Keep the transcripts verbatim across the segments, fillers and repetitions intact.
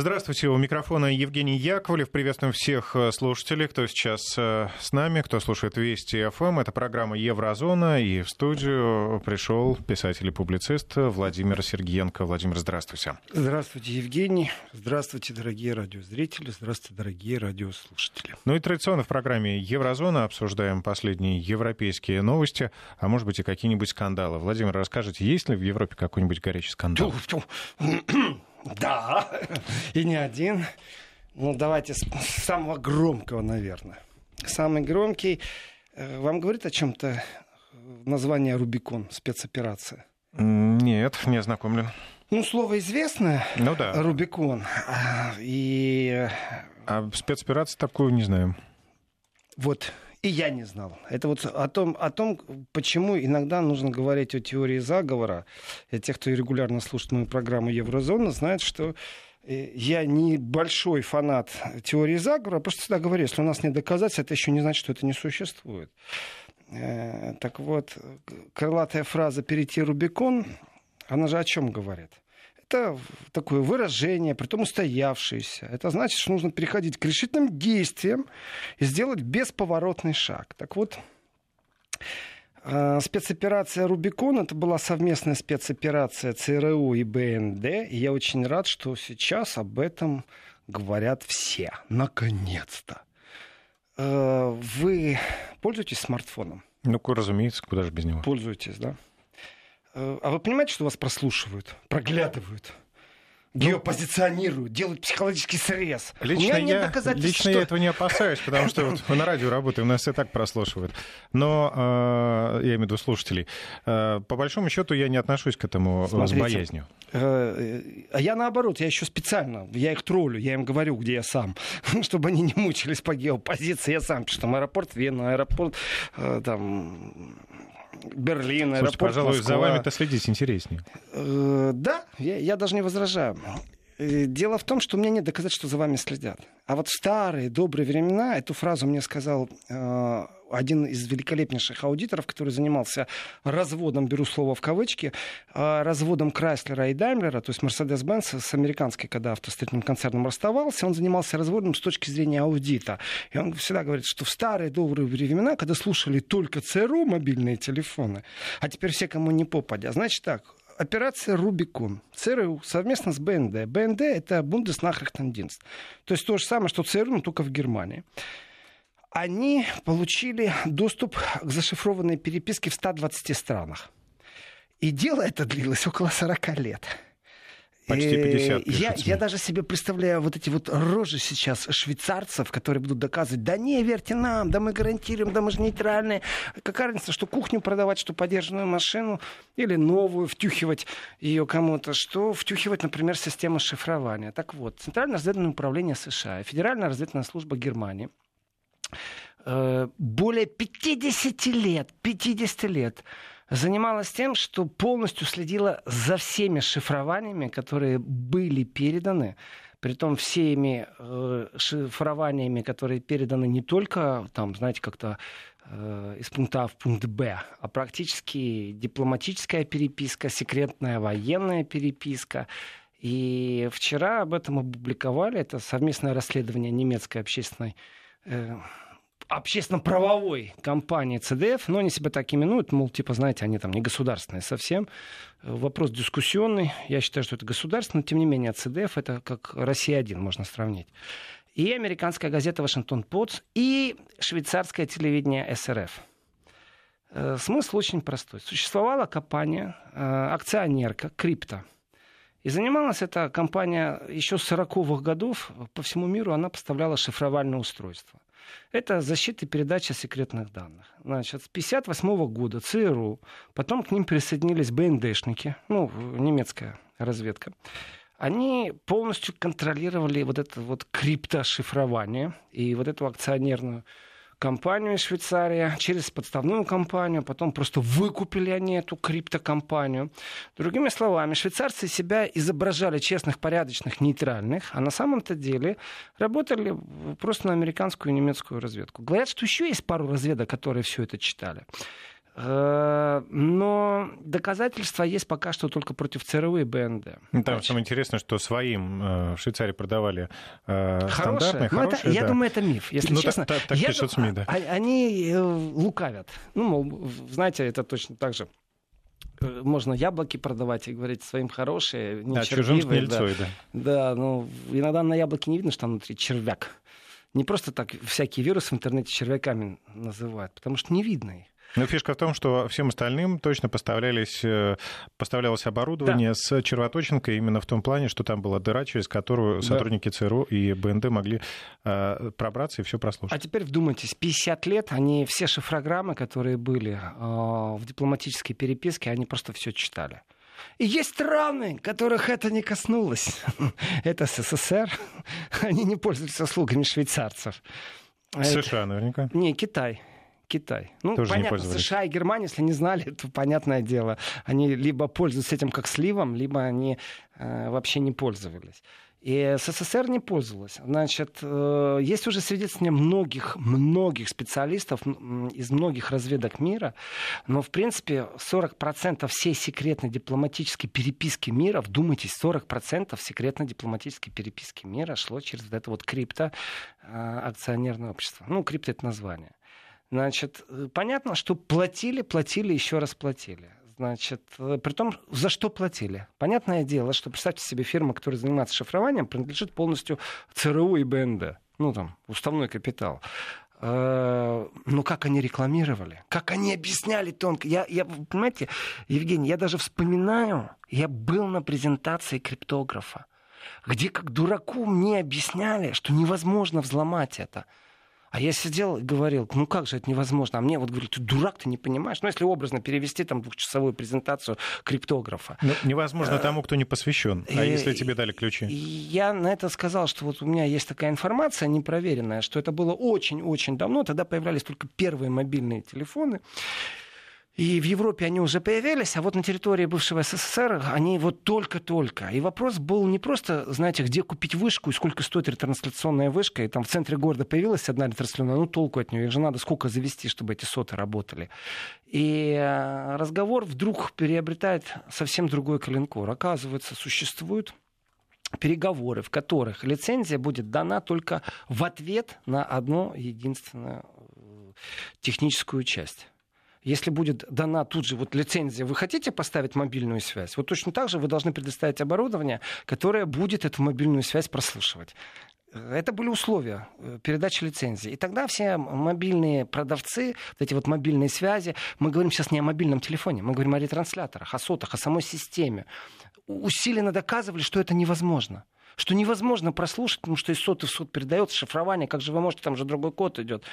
Здравствуйте, у микрофона Евгений Яковлев. Приветствуем всех слушателей, кто сейчас с нами, кто слушает Вести эф эм. Это программа «Еврозона», и в студию пришел писатель и публицист Владимир Сергеенко. Владимир, здравствуйте. Здравствуйте, Евгений. Здравствуйте, дорогие радиозрители. Здравствуйте, дорогие радиослушатели. Ну и традиционно в программе «Еврозона» обсуждаем последние европейские новости, а может быть и какие-нибудь скандалы. Владимир, расскажите, есть ли в Европе какой-нибудь горячий скандал? Да, и не один. Ну, давайте с самого громкого, наверное. Самый громкий. Вам говорит о чем-то название «Рубикон», спецоперация? Нет, не ознакомлен. Ну, слово известное. Ну да. «Рубикон». И... А спецоперацию такую не знаем. Вот. И я не знал. Это вот о том, о том, почему иногда нужно говорить о теории заговора. И те, кто регулярно слушает мою программу «Еврозона», знают, что я не большой фанат теории заговора. Просто всегда говорю, если у нас нет доказательств, это еще не значит, что это не существует. Так вот, крылатая фраза «перейти Рубикон», она же о чем говорит? Это такое выражение, притом устоявшееся. Это значит, что нужно переходить к решительным действиям и сделать бесповоротный шаг. Так вот, спецоперация «Рубикон» — это была совместная спецоперация цэ эр у и бэ эн дэ. И я очень рад, что сейчас об этом говорят все. Наконец-то. Вы пользуетесь смартфоном? Ну, разумеется, куда же без него. Пользуетесь, да? А вы понимаете, что вас прослушивают, проглядывают, геопозиционируют, делают психологический срез? Лично, у меня нет доказательств, я, лично что... я этого не опасаюсь, потому что вот мы на радио работаем, нас и так прослушивают. Но, э, я имею в виду слушателей, э, по большому счету я не отношусь к этому. Смотрите, с боязнью. Э, а я наоборот, я еще специально, я их троллю, я им говорю, где я сам, чтобы они не мучились по геопозиции. Я сам пишу, там аэропорт Вена, аэропорт... Э, там... Берлин, аэропорт. Слушайте, пожалуй, Москва. За вами-то следить интереснее. Э, да, я, я даже не возражаю. Дело в том, что у меня нет доказательств, что за вами следят. А вот в старые добрые времена эту фразу мне сказал э, один из великолепнейших аудиторов, который занимался разводом, беру слово в кавычки, э, разводом Крайслера и Даймлера, то есть Мерседес-Бенц с американской, когда автостроительным концерном расставался, он занимался разводом с точки зрения аудита. И он всегда говорит, что в старые добрые времена, когда слушали только цэ эр у мобильные телефоны, а теперь все, кому не попадя, значит так. Операция «Рубикон». цэ эр у совместно с бэ эн дэ. бэ эн дэ — это Bundesnachrichtendienst. То есть то же самое, что цэ эр у, но только в Германии. Они получили доступ к зашифрованной переписке в ста двадцати странах. И дело это длилось около сорока лет. Почти пятьдесят. Я, я даже себе представляю вот эти вот рожи сейчас швейцарцев, которые будут доказывать, да не, верьте нам, да мы гарантируем, да мы же нейтральные. Какая разница, что кухню продавать, что подержанную машину или новую, втюхивать ее кому-то, что втюхивать, например, систему шифрования. Так вот, Центральное разведывательное управление США и Федеральная разведывательная служба Германии э, более пятьдесят лет, пятьдесят лет занималась тем, что полностью следила за всеми шифрованиями, которые были переданы, притом всеми э, шифрованиями, которые переданы не только, там, знаете, как-то э, из пункта А в пункт Б, а практически дипломатическая переписка, секретная военная переписка. И вчера об этом опубликовали. Это совместное расследование немецкой общественной... Э, общественно-правовой компании цэ дэ эф, но они себя так именуют, мол, типа, знаете, они там не государственные совсем. Вопрос дискуссионный. Я считаю, что это государственное, но, тем не менее, цэ дэ эф — это как «Россия-один» можно сравнить. И американская газета «Вашингтон-Пост», и швейцарское телевидение эс эр эф. Смысл очень простой. Существовала компания, акционерка «Крипта». И занималась эта компания еще с сороковых годов. По всему миру она поставляла шифровальное устройство. Это защита и передача секретных данных. Значит, с пятьдесят восьмого года цэ эр у, потом к ним присоединились бэ эн дэшники, ну, немецкая разведка. Они полностью контролировали вот это вот криптошифрование и вот эту акционерную компанию из Швейцарии через подставную компанию, потом просто выкупили они эту криптокомпанию. Другими словами, швейцарцы себя изображали честных, порядочных, нейтральных, а на самом-то деле работали просто на американскую и немецкую разведку. Говорят, что еще есть пару разведок, которые все это читали. Но доказательства есть пока что только против ЦРУ и БНД. Ну, там самое интересное, что своим э, в Швейцарии продавали э, стандартные, ну, хорошие. Это, да. Я думаю, это миф, если ну, честно. Так, так я пишут СМИ, да. Они лукавят. Ну, мол, знаете, это точно так же. Можно яблоки продавать и говорить своим хорошие, не да, червивые. Да. Да. Да, ну, иногда на яблоке не видно, что там внутри червяк. Не просто так всякие вирусы в интернете червяками называют, потому что не видно их. Но фишка в том, что всем остальным точно поставлялись, поставлялось оборудование, да, с червоточинкой именно в том плане, что там была дыра, через которую сотрудники, да, ЦРУ и БНД могли э, пробраться и все прослушать. А теперь вдумайтесь, пятьдесят лет, они все шифрограммы, которые были э, в дипломатической переписке, они просто все читали. И есть страны, которых это не коснулось. Это СССР. Они не пользуются услугами швейцарцев. США наверняка. Не, Китай. Китай. Ну, тоже понятно, США и Германия, если не знали, то понятное дело, они либо пользуются этим как сливом, либо они э, вообще не пользовались. И СССР не пользовалась. Значит, э, есть уже свидетельствования многих-многих специалистов из многих разведок мира, но, в принципе, сорок процентов всей секретной дипломатической переписки мира, вдумайтесь, сорок процентов секретной дипломатической переписки мира шло через вот это вот крипто э, акционерное общество. Ну, крипто — это название. Значит, понятно, что платили, платили, еще раз платили. Значит, при том, за что платили. Понятное дело, что, представьте себе, фирма, которая занимается шифрованием, принадлежит полностью ЦРУ и БНД. Ну, там, уставной капитал. Но как они рекламировали? Как они объясняли тонко? Я, я, понимаете, Евгений, я даже вспоминаю, я был на презентации криптографа, где как дураку мне объясняли, что невозможно взломать это. А я сидел и говорил, ну как же это невозможно? А мне вот говорили, ты дурак, ты не понимаешь. Ну, если образно перевести там двухчасовую презентацию криптографа. Но невозможно а, тому, кто не посвящен. А и, если тебе дали ключи? Я на это сказал, что вот у меня есть такая информация непроверенная, что это было очень-очень давно. Тогда появлялись только первые мобильные телефоны. И в Европе они уже появились, а вот на территории бывшего СССР они вот только-только. И вопрос был не просто, знаете, где купить вышку и сколько стоит ретрансляционная вышка. И там в центре города появилась одна ретрансляционная, ну толку от нее. Их же надо сколько завести, чтобы эти соты работали. И разговор вдруг приобретает совсем другой коленкор. Оказывается, существует... переговоры, в которых лицензия будет дана только в ответ на одну единственную техническую часть. Если будет дана тут же вот лицензия, вы хотите поставить мобильную связь, вот точно так же вы должны предоставить оборудование, которое будет эту мобильную связь прослушивать. Это были условия передачи лицензии. И тогда все мобильные продавцы, вот эти вот мобильные связи, мы говорим сейчас не о мобильном телефоне, мы говорим о ретрансляторах, о сотах, о самой системе, усиленно доказывали, что это невозможно. Что невозможно прослушать, потому что из соты в сот передается шифрование, как же вы можете, там же другой код идет.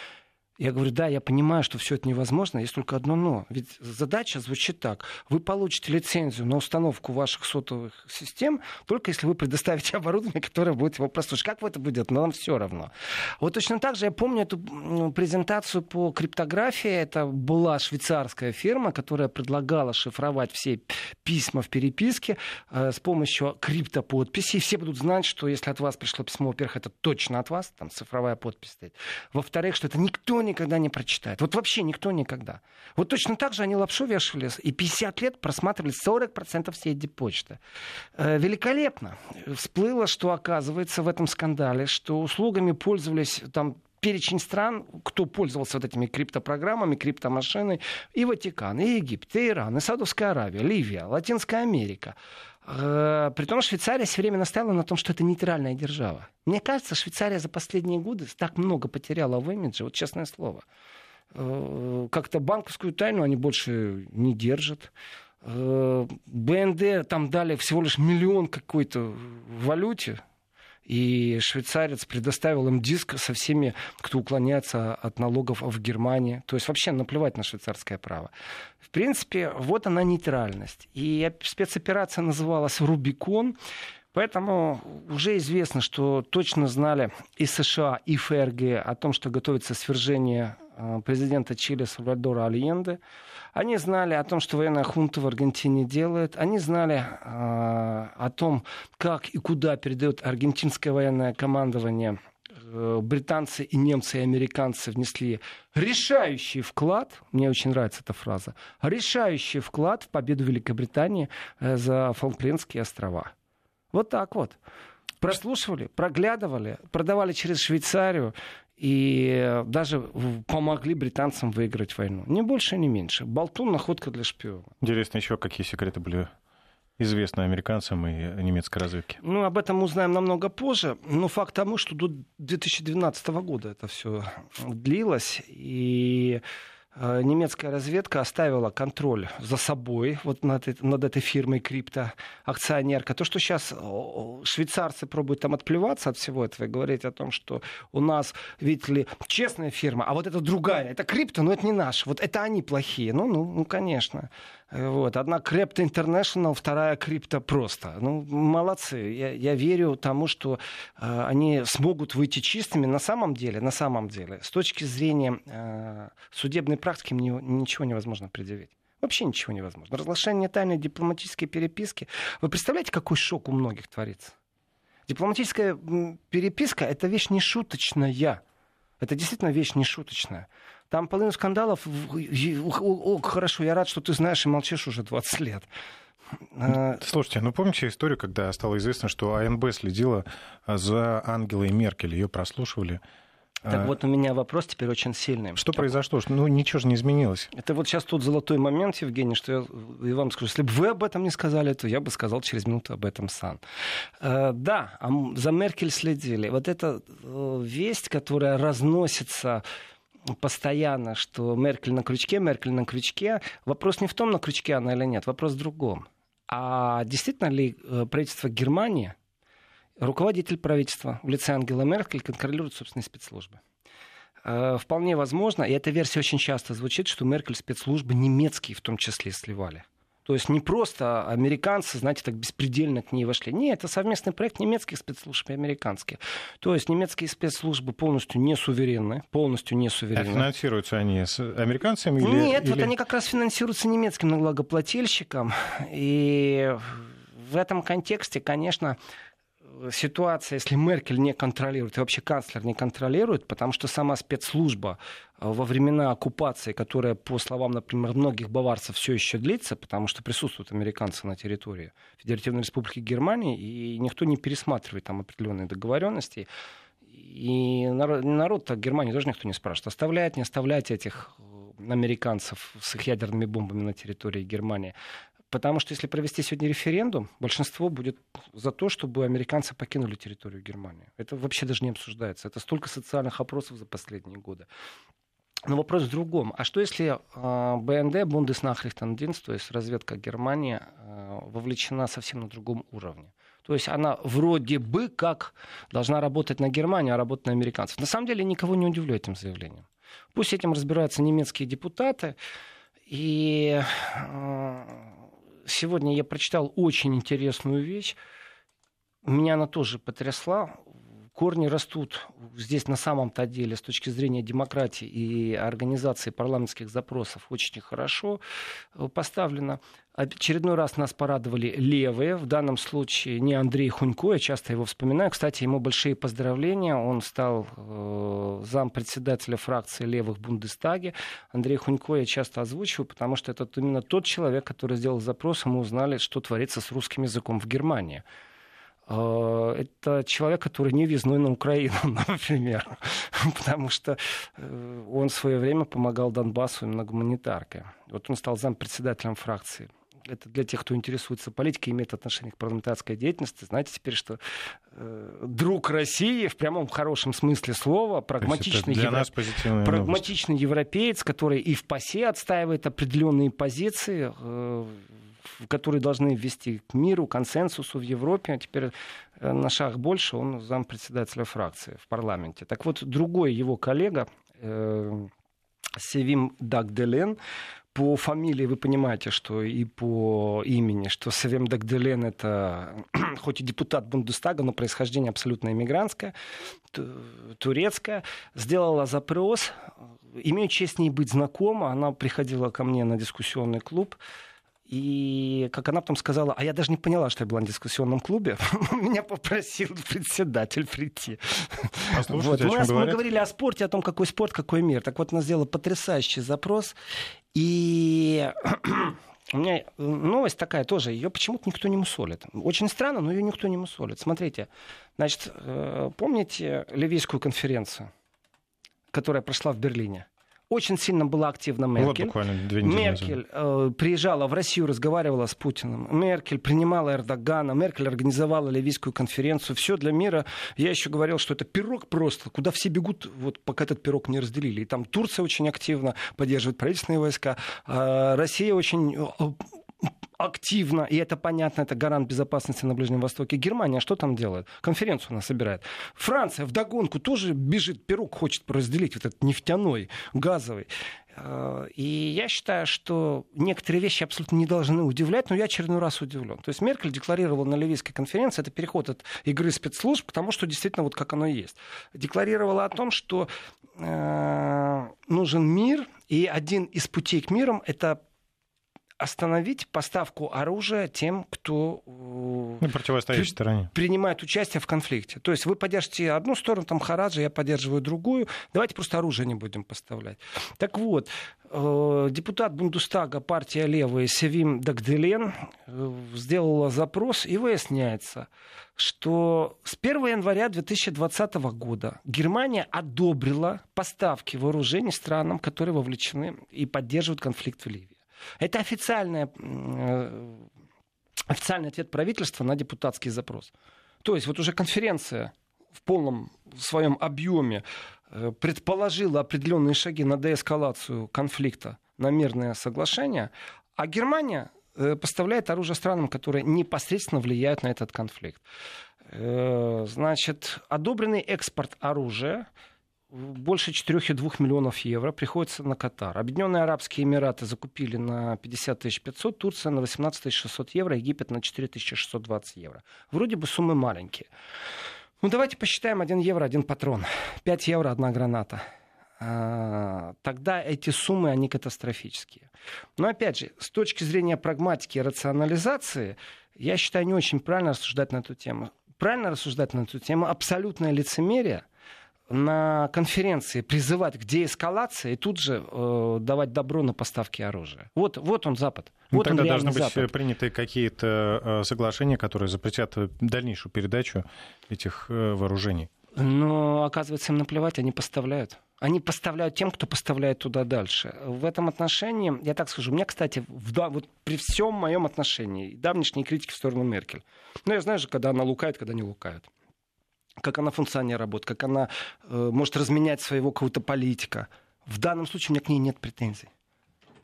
Я говорю, да, я понимаю, что все это невозможно, есть только одно «но». Ведь задача звучит так. Вы получите лицензию на установку ваших сотовых систем, только если вы предоставите оборудование, которое будет его прослушать. Как вы это будете? Но нам все равно. Вот точно так же я помню эту презентацию по криптографии. Это была швейцарская фирма, которая предлагала шифровать все письма в переписке э, с помощью криптоподписи. И все будут знать, что если от вас пришло письмо, во-первых, это точно от вас, там цифровая подпись стоит. Во-вторых, что это никто никогда не прочитает. Вот вообще никто никогда. Вот точно так же они лапшу вешали и пятьдесят лет просматривали сорок процентов всей депочты. Э, великолепно. Всплыло, что оказывается в этом скандале, что услугами пользовались там перечень стран, кто пользовался вот этими криптопрограммами, криптомашиной, и Ватикан, и Египет, и Иран, и Саудовская Аравия, Ливия, Латинская Америка. Притом Швейцария все время настаивала на том, что это нейтральная держава. Мне кажется, Швейцария за последние годы так много потеряла в имидже, вот честное слово. Как-то банковскую тайну они больше не держат. БНД там дали всего лишь миллион какой-то в валюте, и швейцарец предоставил им диск со всеми, кто уклоняется от налогов в Германии. То есть вообще наплевать на швейцарское право. В принципе, вот она нейтральность. И спецоперация называлась «Рубикон». Поэтому уже известно, что точно знали и США, и ФРГ о том, что готовится свержение президента Чили Сальвадора Альенде. Они знали о том, что военная хунта в Аргентине делает. Они знали э, о том, как и куда передает аргентинское военное командование британцы и немцы, и американцы внесли решающий вклад, мне очень нравится эта фраза, решающий вклад в победу Великобритании за Фолклендские острова. Вот так вот. Прослушивали, проглядывали, продавали через Швейцарию и даже помогли британцам выиграть войну. Ни больше, ни меньше. Болтун — находка для шпиона. Интересно, еще какие секреты были известны американцам и немецкой разведке? Ну, об этом мы узнаем намного позже. Но факт тому, что до две тысячи двенадцатого года это все длилось, и немецкая разведка оставила контроль за собой вот над, этой, над этой фирмой Крипта, акционерка. То, что сейчас швейцарцы пробуют там отплеваться от всего этого и говорить о том, что у нас, видите ли, честная фирма, а вот это другая, это Крипта, но это не наша, вот это они плохие. Ну, ну, ну конечно. Вот. Одна Крипта Интернешнл, вторая Крипта просто. Ну, молодцы. Я, я верю тому, что э, они смогут выйти чистыми на самом деле, на самом деле. С точки зрения э, судебной практики мне ничего невозможно предъявить. Вообще ничего невозможно. Разглашение тайной дипломатической переписки. Вы представляете, какой шок у многих творится? Дипломатическая переписка — это вещь нешуточная. Это действительно вещь нешуточная. Там половина скандалов. О, хорошо, я рад, что ты знаешь и молчишь уже двадцать лет. Слушайте, ну помните историю, когда стало известно, что АНБ следила за Ангелой Меркель, ее прослушивали? Так вот, у меня вопрос теперь очень сильный. Что произошло? Ну, ничего же не изменилось. Это вот сейчас тот золотой момент, Евгений, что я и вам скажу. Если бы вы об этом не сказали, то я бы сказал через минуту об этом сам. Да, за Меркель следили. Вот эта весть, которая разносится постоянно, что Меркель на крючке, Меркель на крючке. Вопрос не в том, на крючке она или нет, вопрос в другом. А действительно ли правительство Германии, руководитель правительства в лице Ангелы Меркель контролирует собственные спецслужбы? Вполне возможно, и эта версия очень часто звучит, что Меркель спецслужбы немецкие в том числе сливали. То есть не просто американцы, знаете, так беспредельно к ней вошли. Нет, это совместный проект немецких спецслужб и американских. То есть немецкие спецслужбы полностью не суверенны, полностью не суверенны. А финансируются они с американцами? Или, Нет, или... вот они как раз финансируются немецким налогоплательщиком. И в этом контексте, конечно, ситуация, если Меркель не контролирует, и вообще канцлер не контролирует, потому что сама спецслужба во времена оккупации, которая, по словам, например, многих баварцев, все еще длится, потому что присутствуют американцы на территории Федеративной Республики Германии, и никто не пересматривает там определенные договоренности. И народ-то Германии тоже никто не спрашивает, оставлять, не оставлять этих американцев с их ядерными бомбами на территории Германии. Потому что если провести сегодня референдум, большинство будет за то, чтобы американцы покинули территорию Германии. Это вообще даже не обсуждается. Это столько социальных опросов за последние годы. Но вопрос в другом. А что если БНД, Bundesnachrichtendienst, то есть разведка Германии, вовлечена совсем на другом уровне? То есть она вроде бы как должна работать на Германию, а работать на американцев. На самом деле никого не удивлю этим заявлением. Пусть этим разбираются немецкие депутаты. И сегодня я прочитал очень интересную вещь. Меня она тоже потрясла. Корни растут здесь на самом-то деле с точки зрения демократии и организации парламентских запросов очень хорошо поставлено. Очередной раз нас порадовали левые. В данном случае не Андрей Хунько, я часто его вспоминаю. Кстати, ему большие поздравления. Он стал э, зампредседателя фракции левых в Бундестаге. Андрей Хунько я часто озвучиваю, потому что это именно тот человек, который сделал запрос, и мы узнали, что творится с русским языком в Германии. Это человек, который не въездной на Украину, например, потому что он в свое время помогал Донбассу именно гуманитаркой. Вот он стал зампредседателем фракции. Это для тех, кто интересуется политикой, имеет отношение к парламентарской деятельности. Знаете теперь, что э, друг России в прямом хорошем смысле слова, прагматичный, евро... прагматичный европеец, который и в ПАСЕ отстаивает определенные позиции, э, которые должны ввести к миру, консенсусу в Европе. А теперь э, на шаг больше он зампредседателя фракции в парламенте. Так вот, другой его коллега, э, Севим Дагделен, по фамилии вы понимаете, что и по имени, что Севим Дагделен — это хоть и депутат Бундестага, но происхождение абсолютно иммигрантское, турецкое, сделала запрос. Имею честь с ней быть знакома. Она приходила ко мне на дискуссионный клуб. И, как она потом сказала, а я даже не поняла, что я была на дискуссионном клубе. Меня попросил председатель прийти. А вот. Мы, мы говорили о спорте, о том, какой спорт, какой мир. Так вот, она сделала потрясающий запрос. И у меня новость такая тоже. Ее почему-то никто не мусолит. Очень странно, но ее никто не мусолит. Смотрите, значит, помните Ливийскую конференцию, которая прошла в Берлине? Очень сильно была активна Меркель. Вот Меркель э, приезжала в Россию, разговаривала с Путиным. Меркель принимала Эрдогана. Меркель организовала Ливийскую конференцию. Все для мира. Я еще говорил, что это пирог просто, куда все бегут, вот, пока этот пирог не разделили. И там Турция очень активно поддерживает правительственные войска. А Россия очень... активно, и это понятно, это гарант безопасности на Ближнем Востоке. Германия что там делает? Конференцию она собирает. Франция вдогонку тоже бежит, пирог хочет разделить, вот этот нефтяной, газовый. И я считаю, что некоторые вещи абсолютно не должны удивлять, но я очередной раз удивлен. То есть Меркель декларировала на Ливийской конференции, это переход от игры спецслужб к тому, что действительно вот как оно есть. Декларировала о том, что э, нужен мир, и один из путей к миру — это остановить поставку оружия тем, кто противостоящей стороне принимает участие в конфликте. То есть вы поддержите одну сторону, там Хараджа, я поддерживаю другую. Давайте просто оружие не будем поставлять. Так вот, депутат Бундестага партия левая Севим Дагделен сделала запрос, и выясняется, что с первого января две тысячи двадцатого года Германия одобрила поставки вооружений странам, которые вовлечены и поддерживают конфликт в Ливии. Это официальная, официальный ответ правительства на депутатский запрос. То есть вот уже конференция в полном своем объеме предположила определенные шаги на деэскалацию конфликта, на мирное соглашение, а Германия поставляет оружие странам, которые непосредственно влияют на этот конфликт. Значит, одобренный экспорт оружия больше четыре целых две десятых миллиона евро приходится на Катар. Объединенные Арабские Эмираты закупили на пятьдесят тысяч пятьсот, Турция на восемнадцать тысяч шестьсот евро, Египет на четыре тысячи шестьсот двадцать евро. Вроде бы суммы маленькие. Ну давайте посчитаем один евро, один патрон. пять евро, одна граната. Тогда эти суммы, они катастрофические. Но опять же, с точки зрения прагматики и рационализации, я считаю, не очень правильно рассуждать на эту тему. Правильно рассуждать на эту тему абсолютное лицемерие. На конференции призывать к деэскалации и тут же э, давать добро на поставки оружия. Вот, вот он Запад. Вот ну, тогда он должны быть Запад. Приняты какие-то соглашения, которые запретят дальнейшую передачу этих вооружений. Но, оказывается, им наплевать, они поставляют. Они поставляют тем, кто поставляет туда дальше. В этом отношении, я так скажу, у меня, кстати, в, да, вот при всем моем отношении давнишней критики в сторону Меркель. Ну, я знаю же, когда она лукает, когда не лукает. Как она функционер работает, как она э, может разменять своего какого-то политика. В данном случае у меня к ней нет претензий.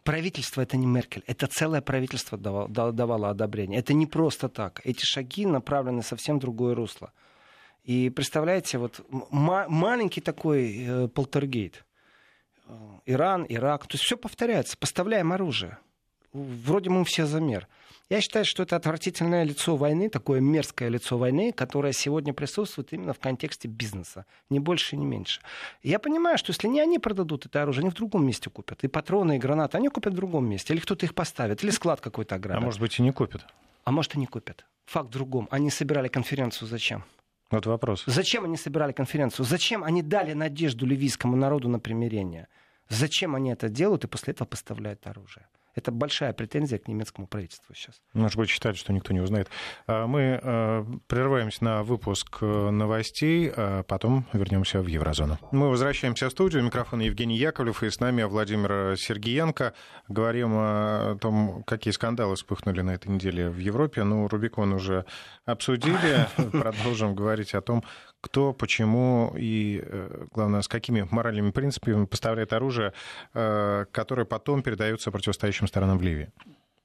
Правительство — это не Меркель. Это целое правительство давало, давало одобрение. Это не просто так. Эти шаги направлены совсем в другое русло. И представляете, вот ма- маленький такой э, полтергейт. Иран, Ирак. То есть все повторяется. Поставляем оружие. Вроде мы все за мир. Я считаю, что это отвратительное лицо войны, такое мерзкое лицо войны, которое сегодня присутствует именно в контексте бизнеса. Ни больше, ни меньше. Я понимаю, что если не они продадут это оружие, они в другом месте купят. И патроны, и гранаты они купят в другом месте. Или кто-то их поставит, или склад какой-то ограбит. А может быть и не купят. А может и не купят. Факт в другом. Они собирали конференцию зачем? Вот вопрос. Зачем они собирали конференцию? Зачем они дали надежду ливийскому народу на примирение? Зачем они это делают и после этого поставляют оружие? Это большая претензия к немецкому правительству сейчас. Может быть, считали, что никто не узнает. Мы прерываемся на выпуск новостей, а потом вернемся в Еврозону. Мы возвращаемся в студию. Микрофон Евгений Яковлев и с нами Владимир Сергеенко. Говорим о том, какие скандалы вспыхнули на этой неделе в Европе. Ну, Рубикон уже обсудили. Продолжим говорить о том, кто, почему и, главное, с какими моральными принципами поставляет оружие, которое потом передается противостоящим сторонам в Ливии.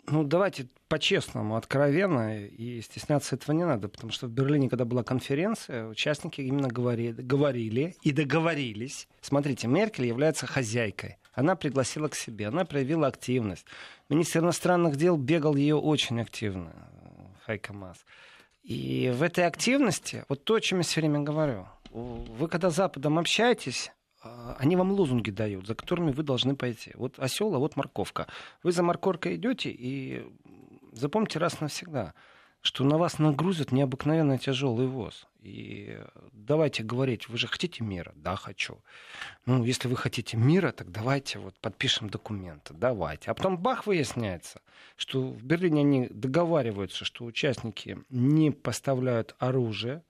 Ну, давайте по-честному, откровенно, и стесняться этого не надо, потому что в Берлине, когда была конференция, участники именно говорили, говорили и договорились. Смотрите, Меркель является хозяйкой. Она пригласила к себе, она проявила активность. Министр иностранных дел бегал ее очень активно, Хайко Маас. И в этой активности, вот то, о чем я все время говорю, вы когда с Западом общаетесь, они вам лозунги дают, за которыми вы должны пойти. Вот осел, а вот морковка. Вы за морковкой идете, и запомните раз навсегда, что на вас нагрузят необыкновенно тяжелый воз. И давайте говорить, вы же хотите мира? Да, хочу. Ну, если вы хотите мира, так давайте вот подпишем документы, давайте. А потом бах, выясняется, что в Берлине они договариваются, что участники не поставляют оружие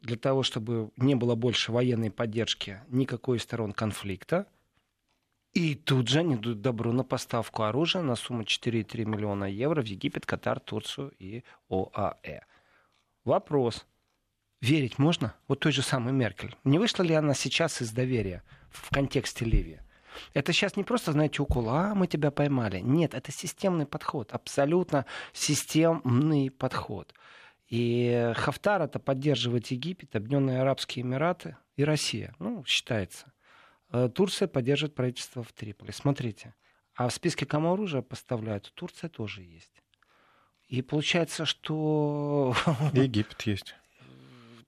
для того, чтобы не было больше военной поддержки никакой из сторон конфликта. И тут же они дают добро на поставку оружия на сумму четыре целых три десятых миллиона евро в Египет, Катар, Турцию и ОАЭ. Вопрос. Верить можно? Вот той же самой Меркель. Не вышла ли она сейчас из доверия в контексте Ливии? Это сейчас не просто, знаете, укол, а мы тебя поймали. Нет, это системный подход, абсолютно системный подход. И Хафтар — это поддерживает Египет, Объединенные Арабские Эмираты и Россия. Ну, считается. Турция поддерживает правительство в Триполи. Смотрите, а в списке, кому оружие поставляют, Турция тоже есть. И получается, что... Египет есть.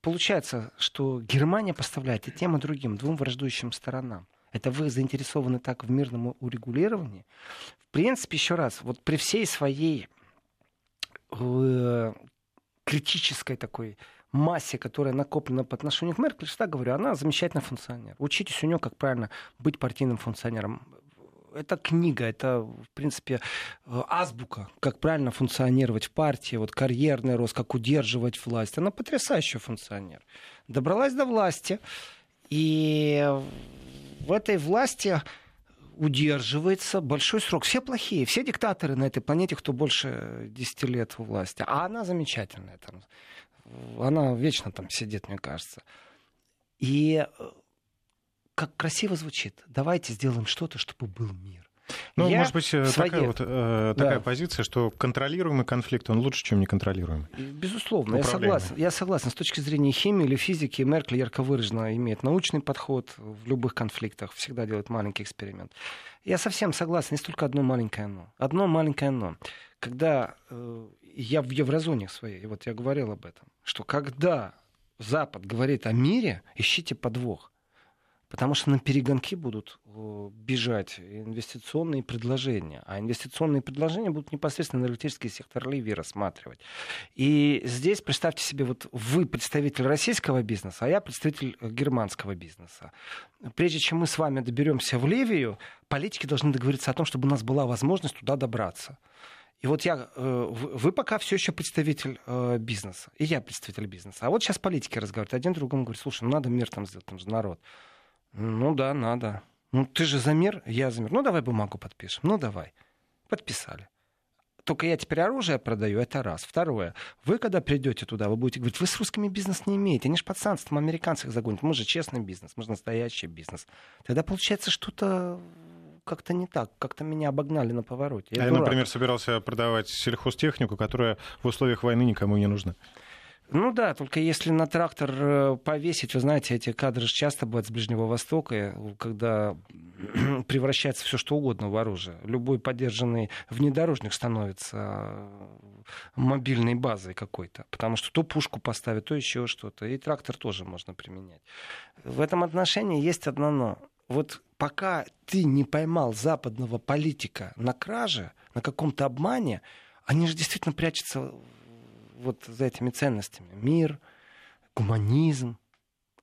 Получается, что Германия поставляет и тем, и другим, двум враждующим сторонам. Это вы заинтересованы так в мирном урегулировании? В принципе, еще раз, вот при всей своей э, критической такой... массе, которая накоплена по отношению к Меркель, всегда говорю, она замечательный функционер. Учитесь у нее, как правильно быть партийным функционером. Это книга, это, в принципе, азбука, как правильно функционировать в партии, вот карьерный рост, как удерживать власть. Она потрясающий функционер. Добралась до власти, и в этой власти удерживается большой срок. Все плохие, все диктаторы на этой планете, кто больше десяти лет у власти. А она замечательная там. Она вечно там сидит, мне кажется. И как красиво звучит. Давайте сделаем что-то, чтобы был мир. Ну, я может быть, своей... такая, вот, э, такая да. позиция, что контролируемый конфликт, он лучше, чем неконтролируемый. Безусловно, я согласен. я согласен. С точки зрения химии или физики, Меркель ярко выраженно имеет научный подход в любых конфликтах, всегда делает маленький эксперимент. Я совсем согласен, есть только одно маленькое «но». Одно маленькое «но». Когда э, я в еврозоне своей, вот я говорил об этом, что когда Запад говорит о мире, ищите подвох. Потому что на перегонки будут бежать инвестиционные предложения. А инвестиционные предложения будут непосредственно энергетический сектор Ливии рассматривать. И здесь, представьте себе, вот вы представитель российского бизнеса, а я представитель германского бизнеса. Прежде чем мы с вами доберемся в Ливию, политики должны договориться о том, чтобы у нас была возможность туда добраться. И вот я, вы пока все еще представитель бизнеса, и я представитель бизнеса. А вот сейчас политики разговаривают. Один другому говорит, слушай, ну надо мир там сделать, там же народ. Ну да, надо. Ну ты же за мир, я за мир. Ну давай бумагу подпишем. Ну давай. Подписали. Только я теперь оружие продаю, это раз. Второе. Вы когда придете туда, вы будете говорить, вы с русскими бизнес не имеете. Они же под санкциям американцев загонят. Мы же честный бизнес, мы же настоящий бизнес. Тогда получается что-то... как-то не так, как-то меня обогнали на повороте. Я, а я, например, собирался продавать сельхозтехнику, которая в условиях войны никому не нужна. Ну да, только если на трактор повесить, вы знаете, эти кадры часто бывают с Ближнего Востока, когда превращается все что угодно в оружие. Любой подержанный внедорожник становится мобильной базой какой-то, потому что то пушку поставят, то еще что-то, и трактор тоже можно применять. В этом отношении есть одно «но». Вот пока ты не поймал западного политика на краже, на каком-то обмане, они же действительно прячутся вот за этими ценностями. Мир, гуманизм.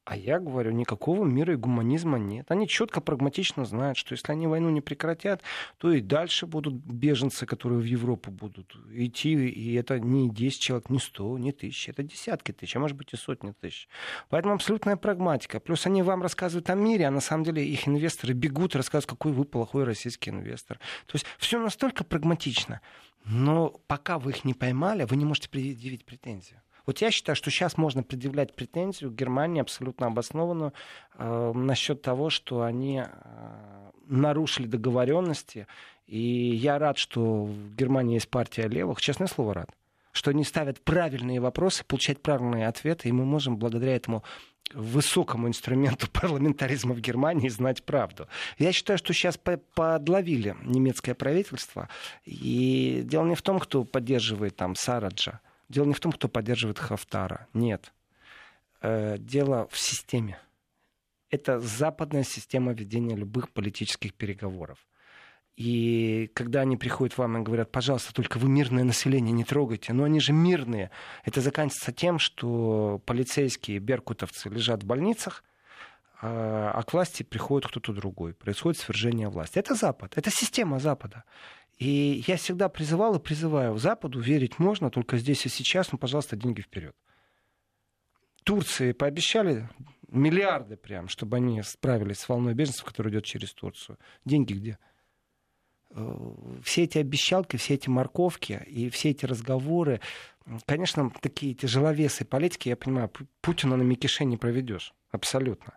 А я говорю, никакого мира и гуманизма нет. Они четко, прагматично знают, что если они войну не прекратят, то и дальше будут беженцы, которые в Европу будут идти. И это не десять человек, не сто, не тысячи. Это десятки тысяч, а может быть и сотни тысяч. Поэтому абсолютная прагматика. Плюс они вам рассказывают о мире, а на самом деле их инвесторы бегут и рассказывают, какой вы плохой российский инвестор. То есть все настолько прагматично. Но пока вы их не поймали, вы не можете предъявить претензию. Вот я считаю, что сейчас можно предъявлять претензию Германии абсолютно обоснованную э, насчет того, что они э, нарушили договоренности. И я рад, что в Германии есть партия левых. Честное слово, рад. Что они ставят правильные вопросы, получают правильные ответы. И мы можем благодаря этому высокому инструменту парламентаризма в Германии знать правду. Я считаю, что сейчас подловили немецкое правительство. И дело не в том, кто поддерживает там Сараджа. Дело не в том, кто поддерживает Хафтара. Нет. Дело в системе. Это западная система ведения любых политических переговоров. И когда они приходят к вам и говорят, пожалуйста, только вы мирное население не трогайте, но они же мирные. Это заканчивается тем, что полицейские беркутовцы лежат в больницах, а к власти приходит кто-то другой. Происходит свержение власти. Это Запад, это система Запада. И я всегда призывал и призываю Западу, верить можно только здесь и сейчас, ну, пожалуйста, деньги вперед. Турции пообещали миллиарды прям, чтобы они справились с волной беженцев, которая идет через Турцию. Деньги где? Все эти обещалки, все эти морковки и все эти разговоры, конечно, такие тяжеловесы политики, я понимаю, Путина на мякише не проведешь, абсолютно.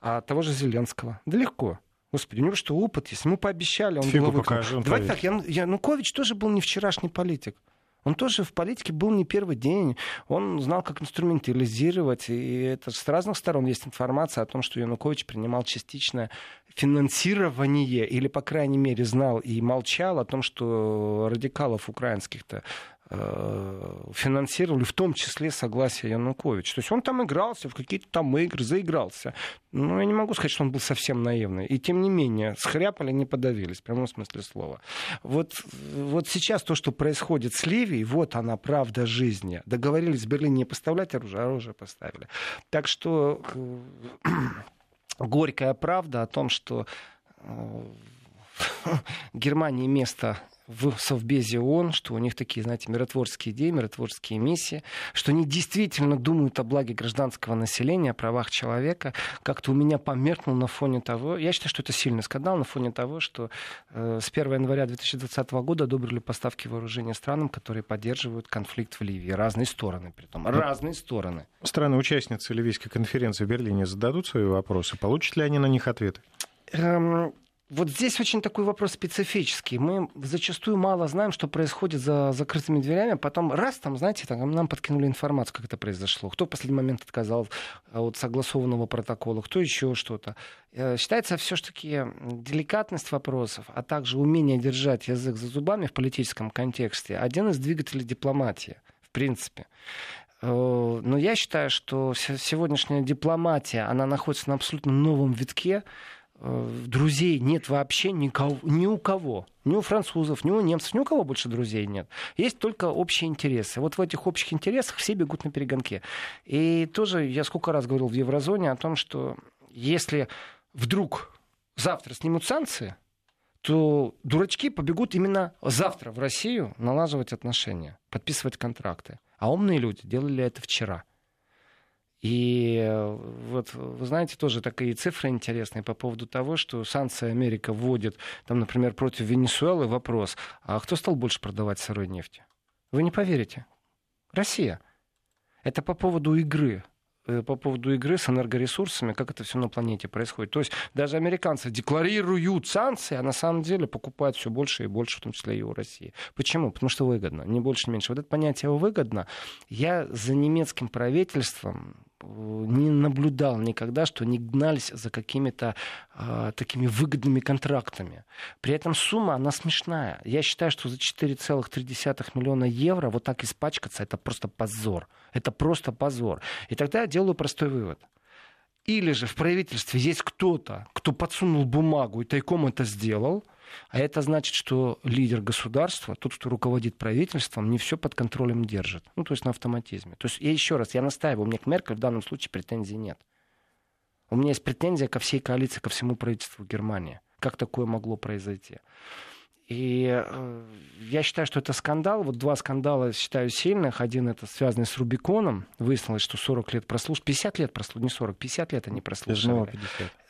А того же Зеленского, да легко. Господи, у него что, опыт есть? Ему пообещали, он Фигу был покажем, Давайте так, Яну... Янукович тоже был не вчерашний политик. Он тоже в политике был не первый день. Он знал, как инструментализировать. И это с разных сторон есть информация о том, что Янукович принимал частичное финансирование, или, по крайней мере, знал и молчал о том, что радикалов украинских-то э, финансировали, в том числе согласие Януковича. То есть он там игрался, в какие-то там игры заигрался. Но я не могу сказать, что он был совсем наивный. И тем не менее, схряпали, не подавились, в прямом смысле слова. Вот, вот сейчас то, что происходит с Ливией, вот она, правда жизни. Договорились в Берлине не поставлять оружие, а оружие поставили. Так что... Горькая правда о том, что Германии место в Совбезе ООН, что у них такие, знаете, миротворческие идеи, миротворческие миссии, что они действительно думают о благе гражданского населения, о правах человека, как-то у меня померкнул на фоне того, я считаю, что это сильный скандал, на фоне того, что э, с первого января две тысячи двадцатого года одобрили поставки вооружения странам, которые поддерживают конфликт в Ливии. Разные стороны, при том. Разные стороны. Страны-участницы Ливийской конференции в Берлине зададут свои вопросы. Получат ли они на них ответы? Эм... Вот здесь очень такой вопрос специфический. Мы зачастую мало знаем, что происходит за закрытыми дверями. Потом раз, там, знаете, там, нам подкинули информацию, как это произошло. Кто в последний момент отказал от согласованного протокола, кто еще что-то. Считается все-таки деликатность вопросов, а также умение держать язык за зубами в политическом контексте один из двигателей дипломатии, в принципе. Но я считаю, что сегодняшняя дипломатия, она находится на абсолютно новом витке. Друзей нет вообще никого, ни у кого. Ни у французов, ни у немцев, ни у кого больше друзей нет. Есть только общие интересы. Вот в этих общих интересах все бегут на перегонке. И тоже я сколько раз говорил в Еврозоне о том, что если вдруг завтра снимут санкции, то дурачки побегут именно завтра в Россию налаживать отношения, подписывать контракты. А умные люди делали это вчера. И вот, вы знаете, тоже такие цифры интересные по поводу того, что санкции Америка вводит, там, например, против Венесуэлы. Вопрос, а кто стал больше продавать сырой нефти? Вы не поверите. Россия. Это по поводу игры. По поводу игры с энергоресурсами, как это все на планете происходит. То есть даже американцы декларируют санкции, а на самом деле покупают все больше и больше, в том числе и у России. Почему? Потому что выгодно. Не больше, не меньше. Вот это понятие «выгодно». Я за немецким правительством не наблюдал никогда, что не гнались за какими-то э, такими выгодными контрактами. При этом сумма, она смешная. Я считаю, что за четыре целых три десятых миллиона евро вот так испачкаться, это просто позор. Это просто позор. И тогда я делаю простой вывод. Или же в правительстве есть кто-то, кто подсунул бумагу и тайком это сделал, а это значит, что лидер государства, тот, кто руководит правительством, не все под контролем держит. Ну, то есть на автоматизме. То есть я еще раз, я настаиваю, у меня к Меркель в данном случае претензий нет. У меня есть претензия ко всей коалиции, ко всему правительству Германии. Как такое могло произойти? И э, я считаю, что это скандал. Вот два скандала, считаю, сильных. Один это связанный с Рубиконом. Выяснилось, что сорок лет прослушали. пятьдесят лет прослушали, не сорок, пятьдесят лет они прослушали.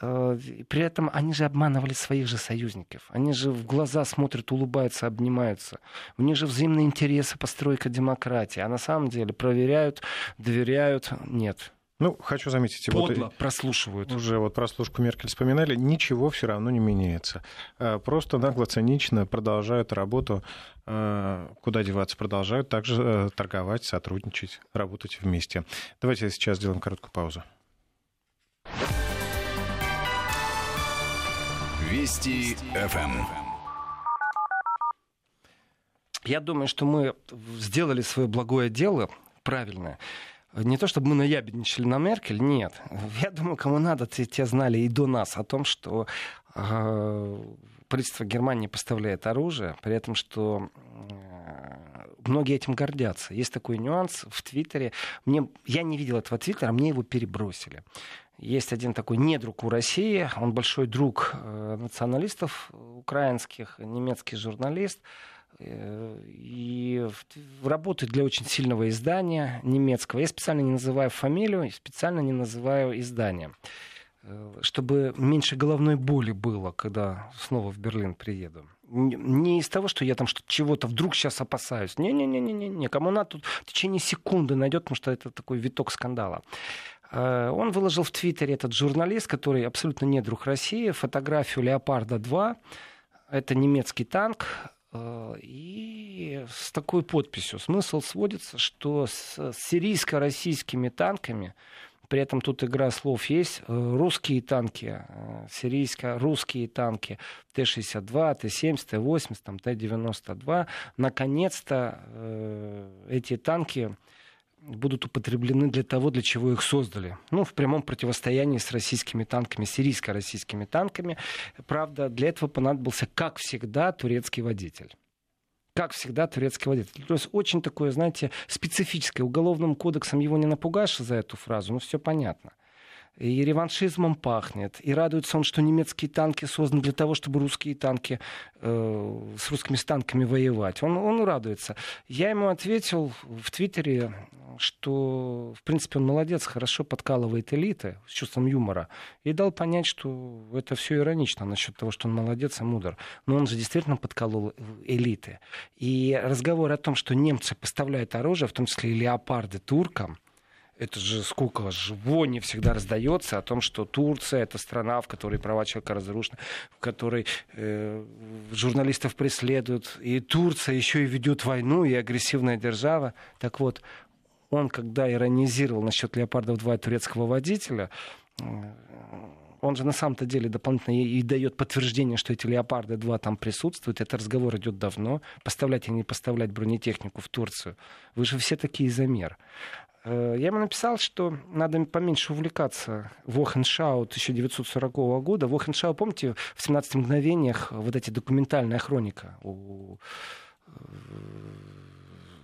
Э, при этом они же обманывали своих же союзников. Они же в глаза смотрят, улыбаются, обнимаются. У них же взаимные интересы, постройка демократии. А на самом деле проверяют, доверяют, нет. Ну, хочу заметить, подло вот прослушивают. Уже вот прослушку Меркель вспоминали, ничего все равно не меняется. Просто нагло цинично продолжают работу, куда деваться, продолжают также торговать, сотрудничать, работать вместе. Давайте сейчас сделаем короткую паузу. Вести ФМ. Я думаю, что мы сделали свое благое дело правильное. Не то, чтобы мы наябедничали на Меркель, нет. Я думаю, кому надо, те, те знали и до нас о том, что э, правительство Германии поставляет оружие, при этом, что многие этим гордятся. Есть такой нюанс в Твиттере. Мне, я не видел этого Твиттера, мне его перебросили. Есть один такой недруг у России, он большой друг националистов украинских, немецкий журналист, и работает для очень сильного издания немецкого. Я специально не называю фамилию, специально не называю издание, чтобы меньше головной боли было, когда снова в Берлин приеду. Не из того, что я там чего-то вдруг сейчас опасаюсь. Не-не-не-не-не, кому надо, тут в течение секунды найдет, потому что это такой виток скандала. Он выложил в Твиттере, этот журналист, который абсолютно не друг России, фотографию Леопарда два. Это немецкий танк. И с такой подписью. Смысл сводится, что с сирийско-российскими танками, при этом тут игра слов есть, русские танки, сирийско-русские танки Т шестьдесят два, Т семьдесят, Т восемьдесят, там, Т девяносто два, наконец-то эти танки будут употреблены для того, для чего их создали. Ну, в прямом противостоянии с российскими танками, сирийско-российскими танками. Правда, для этого понадобился, как всегда, турецкий водитель. Как всегда, турецкий водитель. То есть очень такое, знаете, специфическое. Уголовным кодексом его не напугаешь за эту фразу, но все понятно. И реваншизмом пахнет. И радуется он, что немецкие танки созданы для того, чтобы русские танки э, с русскими танками воевать. Он, он радуется. Я ему ответил в Твиттере, что, в принципе, он молодец, хорошо подкалывает элиты с чувством юмора. И дал понять, что это все иронично насчет того, что он молодец и мудр. Но он же действительно подколол элиты. И разговор о том, что немцы поставляют оружие, в том числе и леопарды, туркам, это же сколько живо не всегда раздается о том, что Турция — это страна, в которой права человека разрушены, в которой э, журналистов преследуют, и Турция еще и ведет войну, и агрессивная держава. Так вот, он, когда иронизировал насчет «Леопардов два» турецкого водителя, он же на самом-то деле дополнительно и дает подтверждение, что эти «Леопарды два» там присутствуют. Этот разговор идет давно. Поставлять или не поставлять бронетехнику в Турцию. Вы же все такие замер. Я ему написал, что надо поменьше увлекаться Вохеншау тысяча девятьсот сорокового года. Вохеншау, помните, в семнадцати мгновениях вот эти документальная хроника у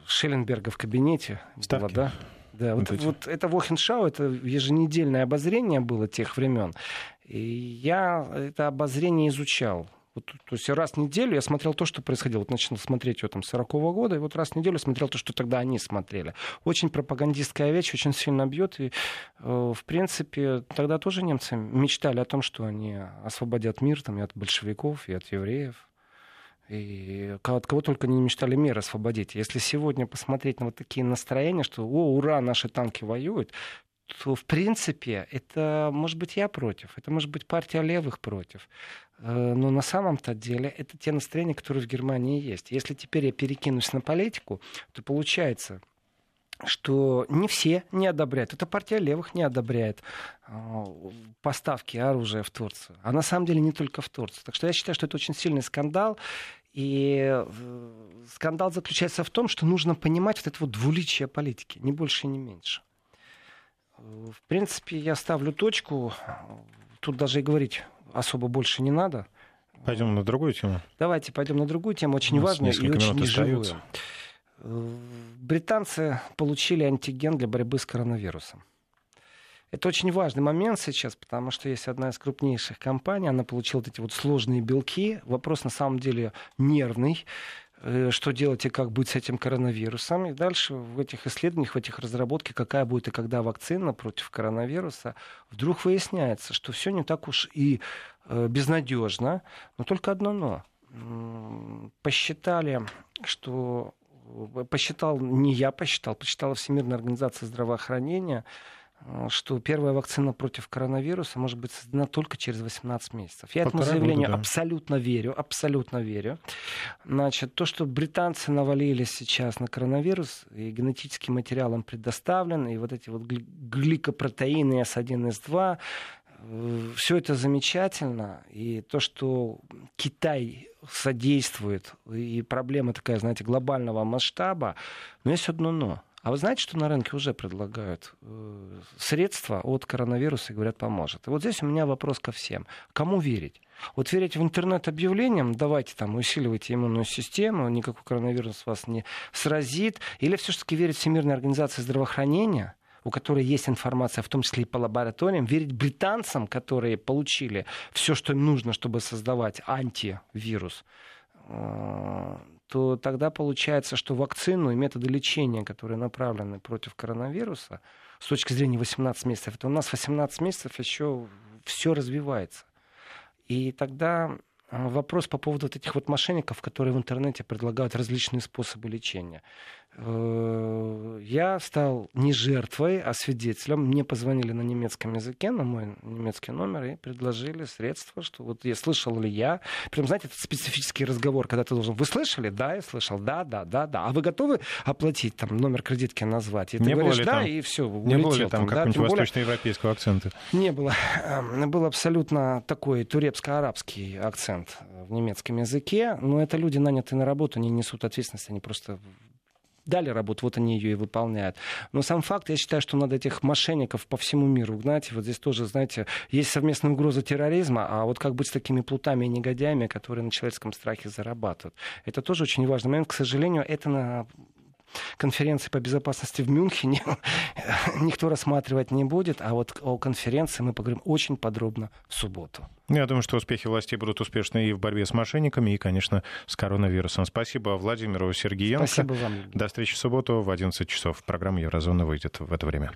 Шелленберга в кабинете Старки была, да? Да, вот, вот, вот это Вохеншау, это еженедельное обозрение было тех времен. И я это обозрение изучал. Вот, то есть раз в неделю я смотрел то, что происходило. Вот начал смотреть ее там с сорокового года, и вот раз в неделю смотрел то, что тогда они смотрели. Очень пропагандистская вещь, очень сильно бьет. И, э, в принципе, тогда тоже немцы мечтали о том, что они освободят мир там, и от большевиков, и от евреев. И от кого только не мечтали мир освободить. Если сегодня посмотреть на вот такие настроения, что «О, ура, наши танки воюют», то, в принципе, это, может быть, я против, это, может быть, партия левых против. Но на самом-то деле это те настроения, которые в Германии есть. Если теперь я перекинусь на политику, то получается, что не все не одобряют. Эта партия левых не одобряет поставки оружия в Турцию. А на самом деле не только в Турцию. Так что я считаю, что это очень сильный скандал. И скандал заключается в том, что нужно понимать вот это вот двуличие политики, ни больше, ни меньше. В принципе, я ставлю точку. Тут даже и говорить особо больше не надо. Пойдем на другую тему. Давайте пойдем на другую тему. Очень важную и очень живую. Британцы получили антиген для борьбы с коронавирусом. Это очень важный момент сейчас, потому что есть одна из крупнейших компаний. Она получила вот эти вот сложные белки. Вопрос на самом деле нервный. Что делать и как будет с этим коронавирусом. И дальше в этих исследованиях, в этих разработках, какая будет и когда вакцина против коронавируса, вдруг выясняется, что все не так уж и безнадежно. Но только одно но. Посчитали, что... Посчитал, не я посчитал, посчитала Всемирная организация здравоохранения, что первая вакцина против коронавируса может быть создана только через восемнадцать месяцев. Я Полтора этому заявлению года, да. абсолютно верю, абсолютно верю. Значит, то, что британцы навалили сейчас на коронавирус, и генетический материал им предоставлен, и вот эти вот гликопротеины эс один эс два, все это замечательно. И то, что Китай содействует, и проблема такая, знаете, глобального масштаба, но есть одно но. А вы знаете, что на рынке уже предлагают средства от коронавируса и говорят, поможет. И вот здесь у меня вопрос ко всем. Кому верить? Вот верить в интернет-объявлениям, давайте там усиливайте иммунную систему, никакой коронавирус вас не сразит, или все-таки верить Всемирной организации здравоохранения, у которой есть информация, в том числе и по лабораториям, верить британцам, которые получили все, что им нужно, чтобы создавать антивирус, то тогда получается, что вакцину и методы лечения, которые направлены против коронавируса, с точки зрения восемнадцати месяцев, то у нас восемнадцать месяцев еще все развивается. И тогда вопрос по поводу вот этих вот мошенников, которые в интернете предлагают различные способы лечения. Я стал не жертвой, а свидетелем. Мне позвонили на немецком языке, на мой немецкий номер, и предложили средства, что вот я слышал ли я. Прям, знаете, этот специфический разговор, когда ты должен... Вы слышали? Да, я слышал. Да, да, да, да. А вы готовы оплатить, там, номер кредитки назвать? И ты не говоришь, да, там... и все, улетел. Не было ли там, там какого-нибудь да? восточноевропейского акцента? Не было. Был абсолютно такой турецко-арабский акцент в немецком языке, но это люди, нанятые на работу, они несут ответственность, они просто дали работу, вот они ее и выполняют. Но сам факт, я считаю, что надо этих мошенников по всему миру гнать. И вот здесь тоже, знаете, есть совместная угроза терроризма, а вот как быть с такими плутами и негодяями, которые на человеческом страхе зарабатывают. Это тоже очень важный момент. К сожалению, это на конференции по безопасности в Мюнхене никто рассматривать не будет, а вот о конференции мы поговорим очень подробно в субботу. Я думаю, что успехи властей будут успешны и в борьбе с мошенниками, и, конечно, с коронавирусом. Спасибо Владимиру Сергеенко. Спасибо вам. До встречи в субботу в одиннадцать часов. Программа «Еврозона» выйдет в это время.